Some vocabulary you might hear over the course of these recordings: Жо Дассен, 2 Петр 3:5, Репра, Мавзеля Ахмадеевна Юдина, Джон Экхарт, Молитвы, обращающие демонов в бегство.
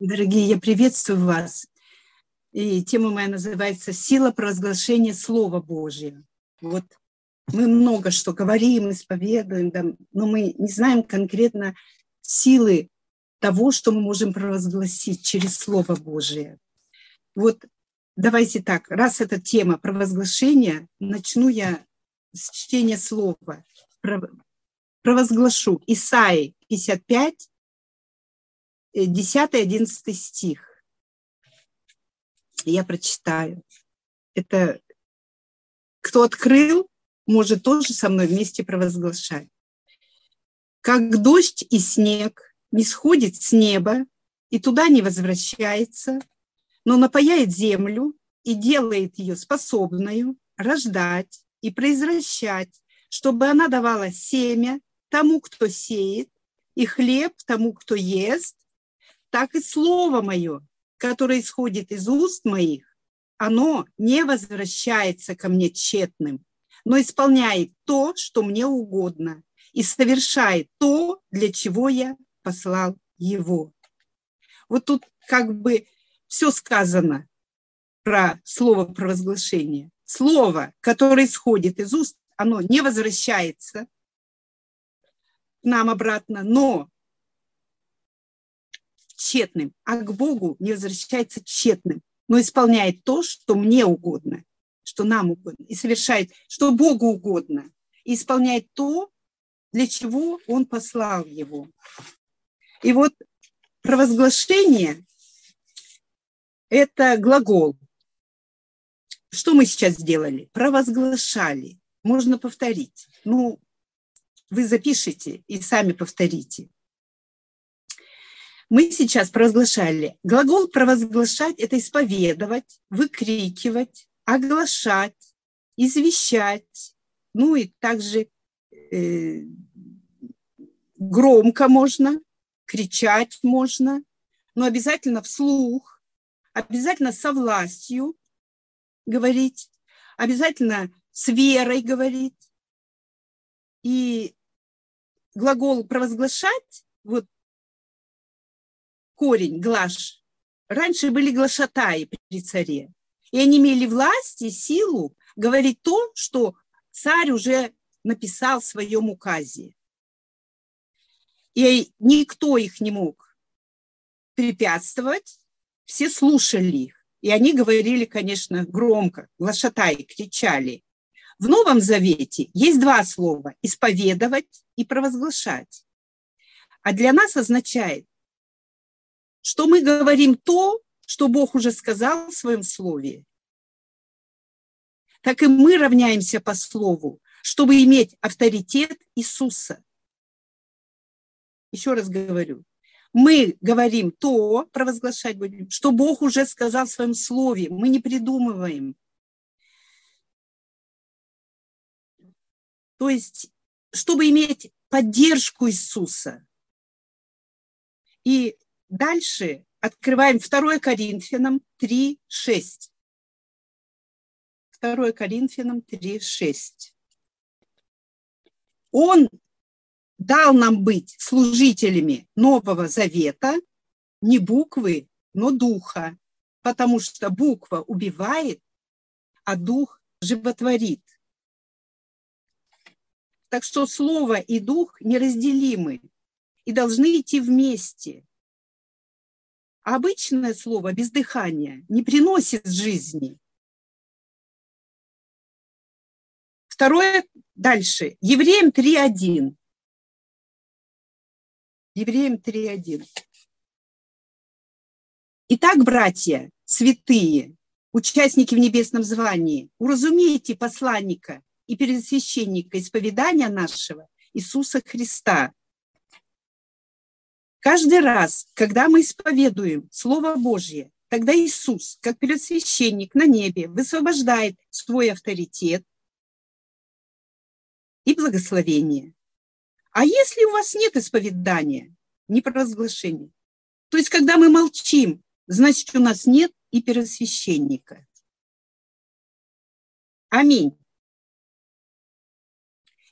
Дорогие, я приветствую вас. И тема моя называется «Сила провозглашения Слова Божьего». Вот мы много что говорим, исповедуем, да, но мы не знаем конкретно силы того, что мы можем провозгласить через Слово Божие. Вот давайте так, раз это тема провозглашения, начну я с чтения слова. Провозглашу Исаия 55, 10-11 стих. Я прочитаю. Это кто открыл, может тоже со мной вместе провозглашать. Как дождь и снег не сходит с неба и туда не возвращается, но напояет землю и делает ее способною рождать и произвращать, чтобы она давала семя тому, кто сеет, и хлеб тому, кто ест, так и слово мое, которое исходит из уст моих, оно не возвращается ко мне тщетным, но исполняет то, что мне угодно, и совершает то, для чего я послал его». Вот тут как бы все сказано про слово провозглашения. Слово, которое исходит из уст, оно не возвращается к нам обратно, но тщетным, а к Богу не возвращается тщетным, но исполняет то, что мне угодно, что нам угодно, и совершает, что Богу угодно, и исполняет то, для чего Он послал его. И вот провозглашение – это глагол. Что мы сейчас сделали? Провозглашали. Можно повторить. Ну, вы запишите и сами повторите. Мы сейчас провозглашали. Глагол «провозглашать» – это исповедовать, выкрикивать, оглашать, извещать. Ну и также громко можно, кричать можно, но обязательно вслух, обязательно со властью говорить, обязательно с верой говорить. И глагол «провозглашать» вот, корень, глаш. Раньше были глашатаи при царе. И они имели власть и силу говорить то, что царь уже написал в своем указе. И никто их не мог препятствовать. Все слушали их. И они говорили, конечно, громко. Глашатаи кричали. В Новом Завете есть два слова – исповедовать и провозглашать. А для нас означает, что мы говорим то, что Бог уже сказал в своем слове. Так и мы равняемся по слову, чтобы иметь авторитет Иисуса. Еще раз говорю. Мы говорим то, провозглашать будем, что Бог уже сказал в своем слове. Мы не придумываем. То есть, чтобы иметь поддержку Иисуса. И дальше открываем 2 Коринфянам 3:6. 2 Коринфянам 3:6. Он дал нам быть служителями Нового Завета, не буквы, но духа, потому что буква убивает, а дух животворит. Так что слово и дух неразделимы и должны идти вместе. Обычное слово без дыхания не приносит жизни. Второе, дальше. Евреям 3:1. Евреям 3:1. Итак, братья, святые, участники в небесном звании, уразумейте посланника и первосвященника исповедания нашего Иисуса Христа. Каждый раз, когда мы исповедуем Слово Божье, тогда Иисус, как первосвященник на небе, высвобождает свой авторитет и благословение. А если у вас нет исповедания, не провозглашения, то есть когда мы молчим, значит, у нас нет и первосвященника. Аминь.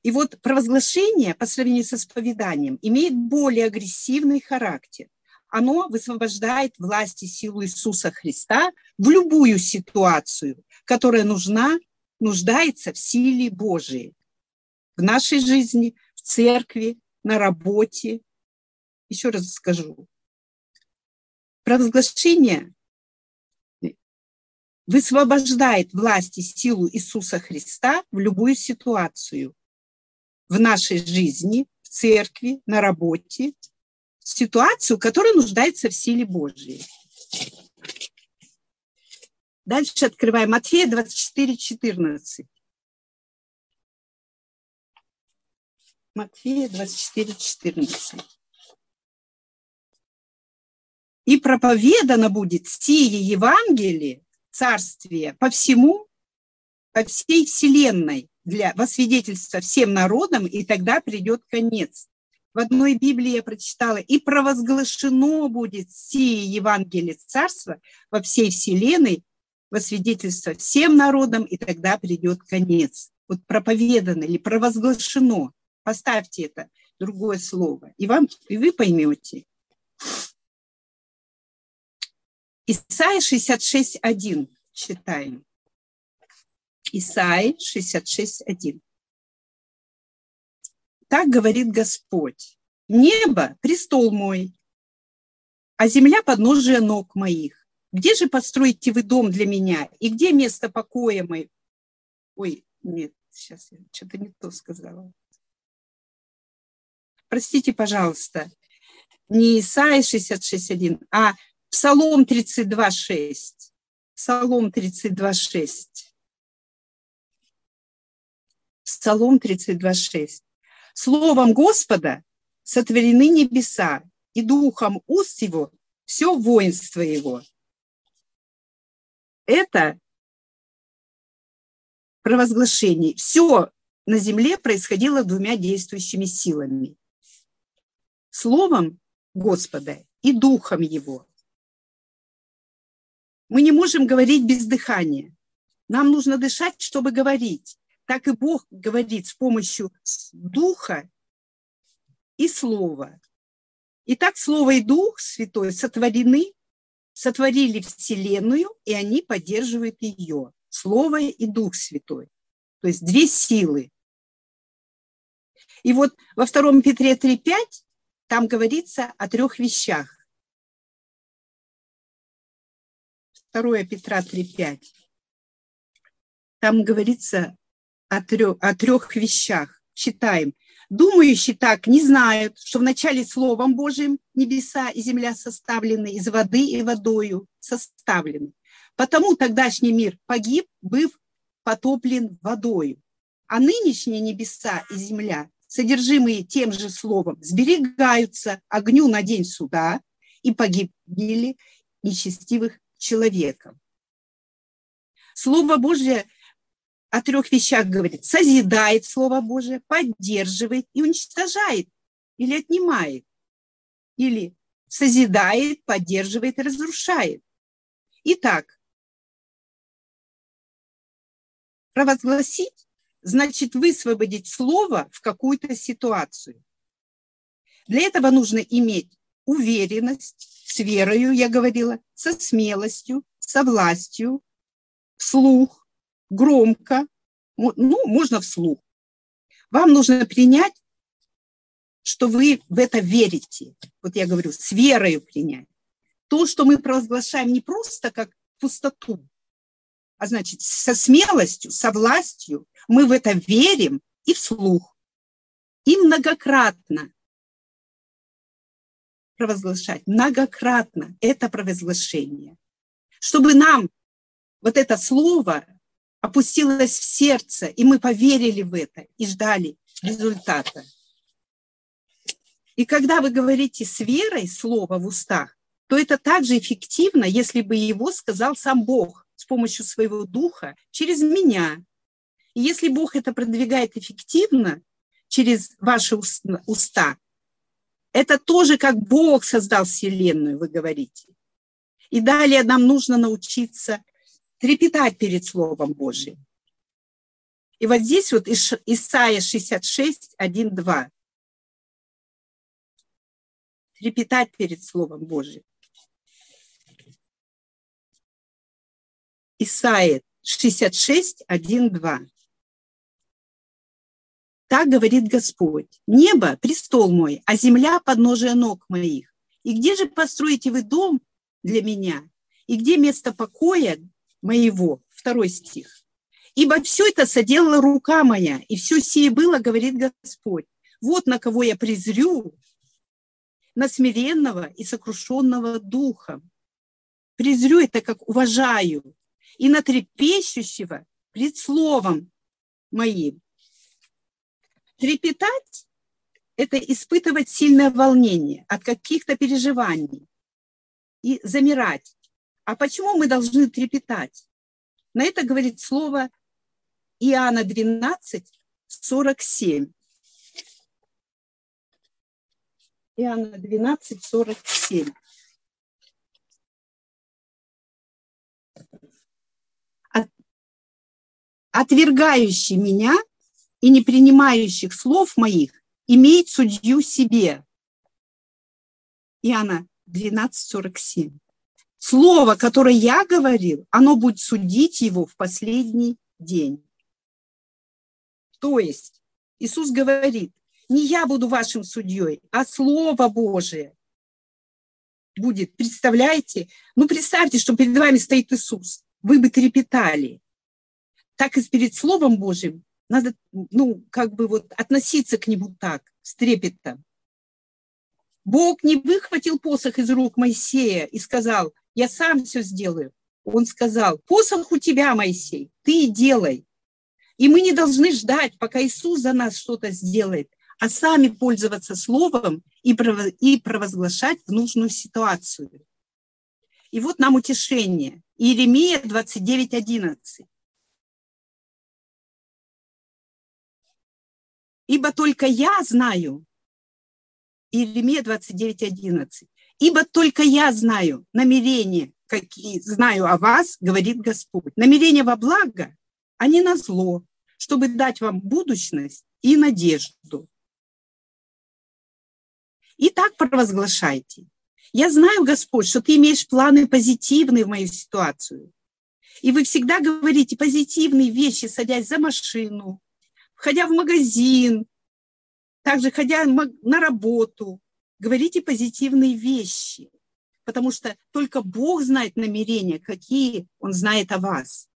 И вот провозглашение по сравнению с исповеданием имеет более агрессивный характер. оно высвобождает власть и силу Иисуса Христа в любую ситуацию, которая нуждается в силе Божией. В нашей жизни, в церкви, на работе. Еще раз скажу. Провозглашение высвобождает власть и силу Иисуса Христа в любую ситуацию. В нашей жизни, в церкви, на работе. Ситуацию, которая нуждается в силе Божьей. Дальше открываем Матфея 24:14. Матфея 24:14. «И проповедано будет сие Евангелие, Царствие, по всей вселенной, во свидетельство всем народам, и тогда придет конец». В одной Библии я прочитала: «И провозглашено будет сие Евангелие Царства во всей вселенной, во свидетельство всем народам, и тогда придет конец». Вот проповедано или провозглашено. Поставьте это другое слово, и вы поймете. Исайя 66:1 читаем. Исайя 66:1. Так говорит Господь: «Небо – престол мой, а земля – подножие ног моих. Где же построите вы дом для меня, и где место покоя моего?» Ой, нет, сейчас я что-то не то сказала. Простите, пожалуйста, не Исайя 66:1, а Псалом 32:6. Псалом 32:6. Псалом 32:6. «Словом Господа сотворены небеса, и духом уст его все воинство его». Это провозглашение. Все на земле происходило двумя действующими силами. Словом Господа и духом его. Мы не можем говорить без дыхания. Нам нужно дышать, чтобы говорить. Так и Бог говорит с помощью Духа и Слова. Итак, Слово и Дух Святой сотворили Вселенную, и они поддерживают ее. Слово и Дух Святой. То есть две силы. И вот во 2 Петре 3:5 там говорится о трех вещах. 2 Петра 3:5. Там говорится о трех вещах. Читаем. «Думающие так не знают, что вначале Словом Божиим небеса и земля составлены, из воды и водою составлены. Потому тогдашний мир погиб, быв потоплен водою. А нынешние небеса и земля, содержимые тем же Словом, сберегаются огню на день суда, и погибели нечестивых человеком». Слово Божие о трех вещах говорит: созидает Слово Божие, поддерживает и уничтожает или отнимает, или созидает, поддерживает и разрушает. Итак, провозгласить значит высвободить Слово в какую-то ситуацию. Для этого нужно иметь уверенность, с верою, я говорила, со смелостью, со властью, вслух, громко, можно вслух. Вам нужно принять, что вы в это верите. Вот я говорю, с верою принять. То, что мы провозглашаем не просто как пустоту, а значит, со смелостью, со властью мы в это верим и вслух, и многократно провозглашать. Многократно это провозглашение. Чтобы нам вот это слово опустилось в сердце, и мы поверили в это и ждали результата. И когда вы говорите с верой слово в устах, то это также эффективно, если бы его сказал сам Бог с помощью своего духа через меня. И если Бог это продвигает эффективно через ваши уста, это тоже как Бог создал Вселенную, вы говорите. И далее нам нужно научиться трепетать перед Словом Божиим. И вот здесь вот Исайя 66:1-2. трепетать перед Словом Божьим. Исайя 66:1-2. Так говорит Господь: «Небо – престол мой, а земля – подножие ног моих. И где же построите вы дом для меня? И где место покоя моего?» 2 стих. «Ибо все это соделала рука моя, и все сие было, говорит Господь. Вот на кого я презрю, на смиренного и сокрушенного духом». Презрю – это как уважаю. «И на трепещущего пред словом моим». Трепетать – это испытывать сильное волнение от каких-то переживаний и замирать. А почему мы должны трепетать? На это говорит слово Иоанна 12:47. Иоанна 12:47. «Отвергающий меня и не принимающих слов моих имеет судью себе». Иоанна 12:47. «Слово, которое я говорил, оно будет судить его в последний день». То есть Иисус говорит: не я буду вашим судьей, а Слово Божие будет. Представляете? Представьте, что перед вами стоит Иисус. Вы бы трепетали. Так и перед Словом Божьим надо, относиться к нему так, с трепетом. Бог не выхватил посох из рук Моисея и сказал: я сам все сделаю. Он сказал: посох у тебя, Моисей, ты и делай. И мы не должны ждать, пока Иисус за нас что-то сделает, а сами пользоваться Словом и провозглашать в нужную ситуацию. И вот нам утешение. Иеремия 29:11. «Ибо только я знаю», Иеремия 29:11, «ибо только я знаю намерения, какие знаю о вас, говорит Господь, намерения во благо, а не на зло, чтобы дать вам будущность и надежду». И так провозглашайте: я знаю, Господь, что ты имеешь планы позитивные в мою ситуацию. И вы всегда говорите позитивные вещи, садясь за машину, входя в магазин, также ходя на работу, говорите позитивные вещи, потому что только Бог знает намерения, какие Он знает о вас.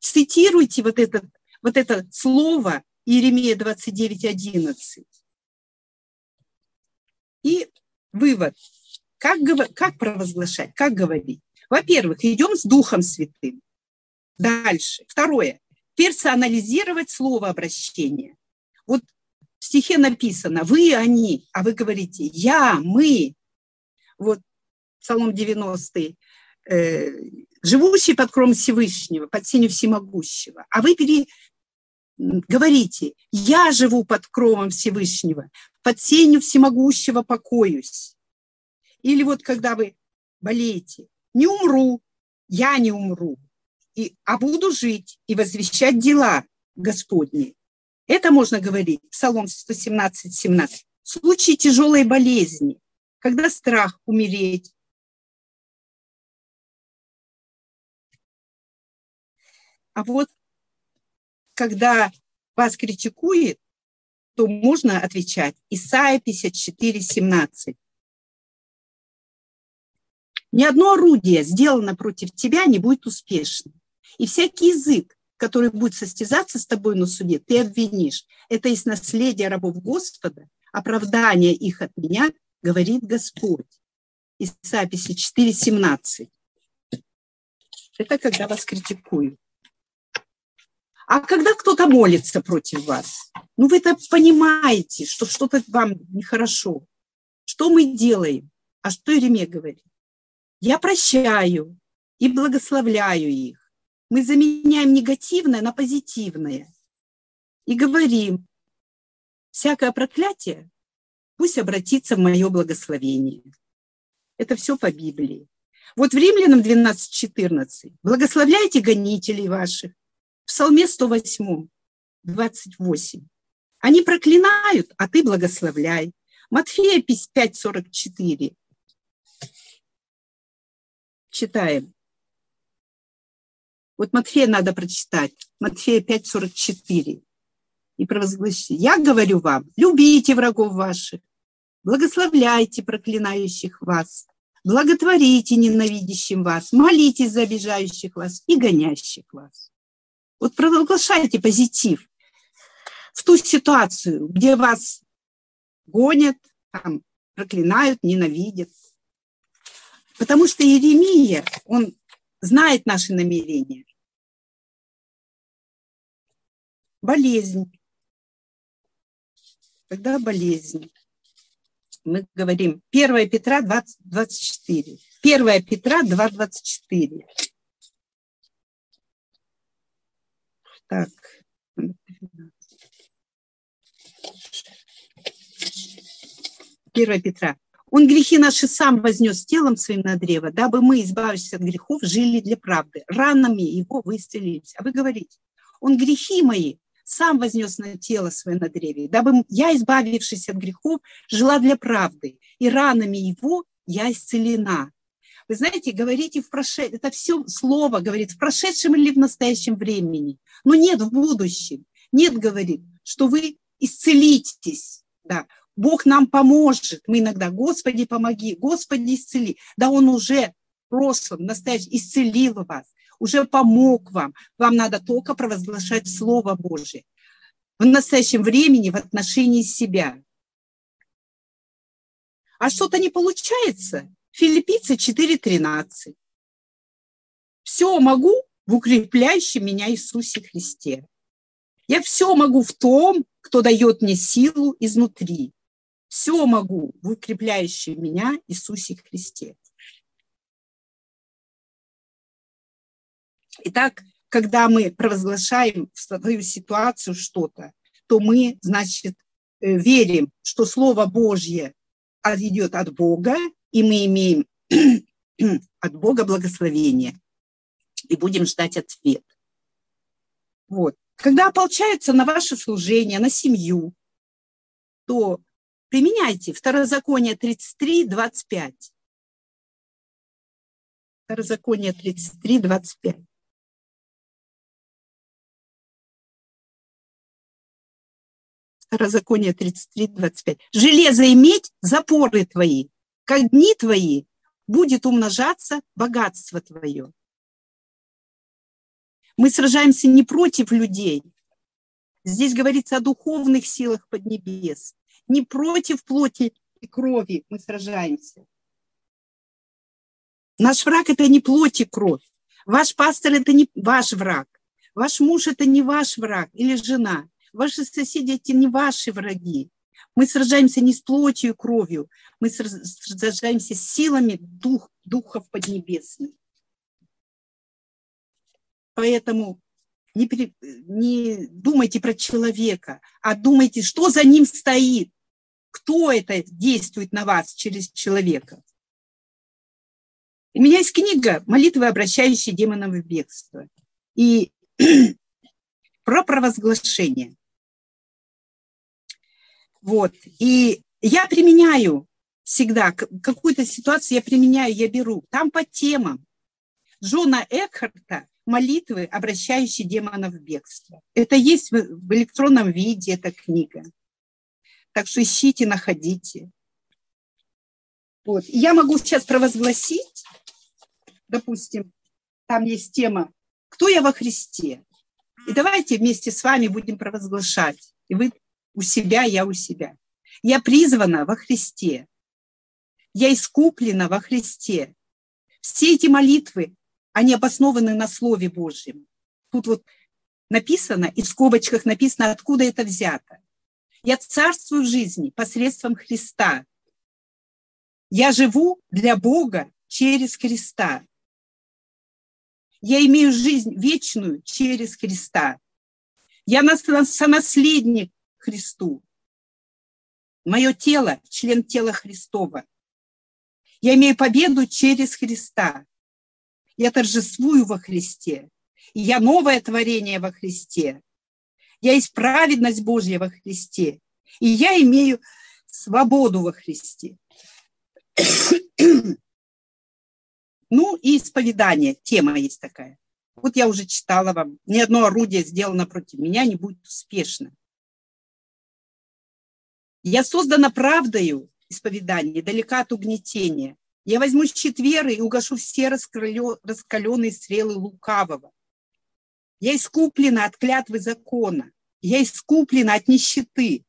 Цитируйте вот это слово Иеремия 29:11. И вывод. Как провозглашать, как говорить? Во-первых, идем с Духом Святым. Дальше. Второе. Персонализировать слово обращения. Вот в стихе написано: вы, они, а вы говорите: я, мы. Вот Псалом 90. Живущий под кровом Всевышнего, под сенью Всемогущего. А вы говорите: я живу под кровом Всевышнего, под сенью Всемогущего покоюсь. Или вот когда вы болеете: не умру, я не умру, а буду жить и возвещать дела Господни. Это можно говорить, Псалом 117:17. В случае тяжелой болезни, когда страх умереть, а вот когда вас критикует, то можно отвечать. Исайя 54:17. «Ни одно орудие, сделано против тебя, не будет успешным. И всякий язык, который будет состязаться с тобой на суде, ты обвинишь. Это из наследия рабов Господа, оправдание их от меня, говорит Господь». Исайя 54:17. Это когда вас критикуют. А когда кто-то молится против вас, вы это понимаете, что что-то вам нехорошо. Что мы делаем? А что Иеремия говорит? Я прощаю и благословляю их. Мы заменяем негативное на позитивное и говорим: всякое проклятие пусть обратится в мое благословение. Это все по Библии. Вот в Римлянам 12:14: благословляйте гонителей ваших. В Псалме 108:28: они проклинают, а ты благословляй. Матфея 5:44. Читаем. Вот Матфея надо прочитать. Матфея 5:44. И провозгласите: «Я говорю вам, любите врагов ваших, благословляйте проклинающих вас, благотворите ненавидящим вас, молитесь за обижающих вас и гонящих вас». Вот провозглашайте позитив в ту ситуацию, где вас гонят, там, проклинают, ненавидят. Потому что Иеремия, он знает наши намерения. Болезнь. Когда болезнь, мы говорим 1 Петра 2:24. 1 Петра 2:24. Так. Первая Петра. «Он грехи наши сам вознес телом своим на древо, дабы мы, избавившись от грехов, жили для правды. Ранами его вы исцелились». А вы говорите: «Он грехи мои сам вознес на тело свое на древе, дабы я, избавившись от грехов, жила для правды, и ранами его я исцелена». Вы знаете, говорите в прошедшем, это все слово говорит в прошедшем или в настоящем времени, но нет в будущем. Нет, говорит, что вы исцелитесь, да. Бог нам поможет. Мы иногда: «Господи, помоги, Господи, исцели». Да Он уже в прошлом, в настоящем исцелил вас, уже помог вам. Вам надо только провозглашать Слово Божие в настоящем времени в отношении себя. А что-то не получается? Филиппийцы 4:13. «Все могу в укрепляющем меня Иисусе Христе». Я все могу в том, кто дает мне силу изнутри. Все могу в укрепляющем меня Иисусе Христе. Итак, когда мы провозглашаем в свою ситуацию что-то, то мы, значит, верим, что Слово Божье идет от Бога, и мы имеем от Бога благословение и будем ждать ответ. Вот. Когда ополчаются на ваше служение, на семью, то применяйте Второзаконие 33:25. Второзаконие 33:25. Второзаконие 33:25. «Железо иметь запоры твои, как дни твои, будет умножаться богатство твое». Мы сражаемся не против людей. Здесь говорится о духовных силах поднебес. Не против плоти и крови мы сражаемся. Наш враг – это не плоть и кровь. Ваш пастор – это не ваш враг. Ваш муж – это не ваш враг или жена. Ваши соседи – это не ваши враги. Мы сражаемся не с плотью и кровью. Мы сражаемся с силами духов поднебесных. Поэтому не думайте про человека, а думайте, что за ним стоит, кто это действует на вас через человека. У меня есть книга «Молитвы, обращающие демонов в бегство» и про провозглашение. Вот. И я применяю всегда, какую-то ситуацию я применяю, я беру. Там по темам Джона Экхарта «Молитвы, обращающие демонов в бегство». Это есть в электронном виде эта книга. Так что ищите, находите. Вот. Я могу сейчас провозгласить, допустим, там есть тема «Кто я во Христе?». И давайте вместе с вами будем провозглашать. И вы у себя, я у себя. Я призвана во Христе. Я искуплена во Христе. Все эти молитвы, они обоснованы на Слове Божьем. Тут вот написано, и в скобочках написано, откуда это взято. Я царствую в жизни посредством Христа. Я живу для Бога через Христа. Я имею жизнь вечную через Христа. Я сонаследник Христу. Мое тело – член тела Христова. Я имею победу через Христа. Я торжествую во Христе. И я новое творение во Христе. Я есть праведность Божья во Христе. И я имею свободу во Христе. Ну и исповедание, тема есть такая. Вот я уже читала вам. Ни одно орудие, сделано против меня, не будет успешно. Я создана правдою, исповедание, далека от угнетения. Я возьму щит веры и угашу все раскаленные стрелы лукавого. Я искуплена от клятвы закона. Я искуплена от нищеты.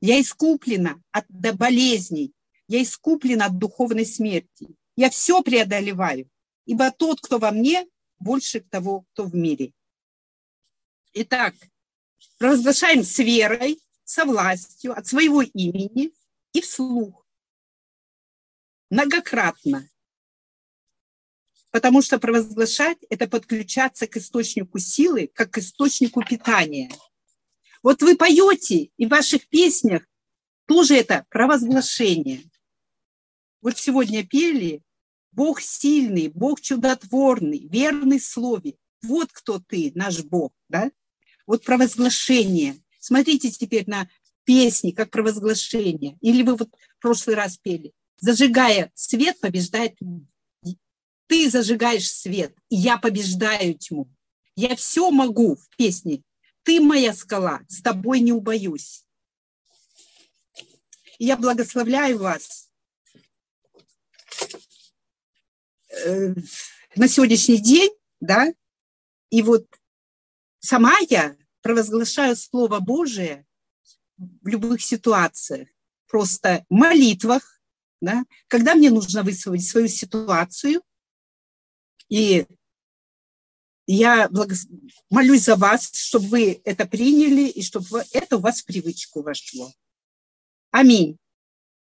Я искуплена от болезней. Я искуплена от духовной смерти. Я все преодолеваю, ибо тот, кто во мне, больше того, кто в мире. Итак, провозглашаем с верой, со властью, от своего имени и вслух. Многократно. Потому что провозглашать – это подключаться к источнику силы, как к источнику питания. Вот вы поете, и в ваших песнях тоже это провозглашение. Вот сегодня пели: «Бог сильный, Бог чудотворный, верный в слове». Вот кто ты, наш Бог. Да? Вот провозглашение. Смотрите теперь на песни, как провозглашение. Или вы вот в прошлый раз пели: «Зажигая свет, побеждает тьму». Ты зажигаешь свет, и я побеждаю тьму. Я все могу в песне. Ты моя скала, с тобой не убоюсь. И я благословляю вас на сегодняшний день, да, и вот сама я провозглашаю Слово Божие в любых ситуациях, просто в молитвах, да, когда мне нужно высвободить свою ситуацию, и я молюсь за вас, чтобы вы это приняли, и чтобы это у вас в привычку вошло. Аминь.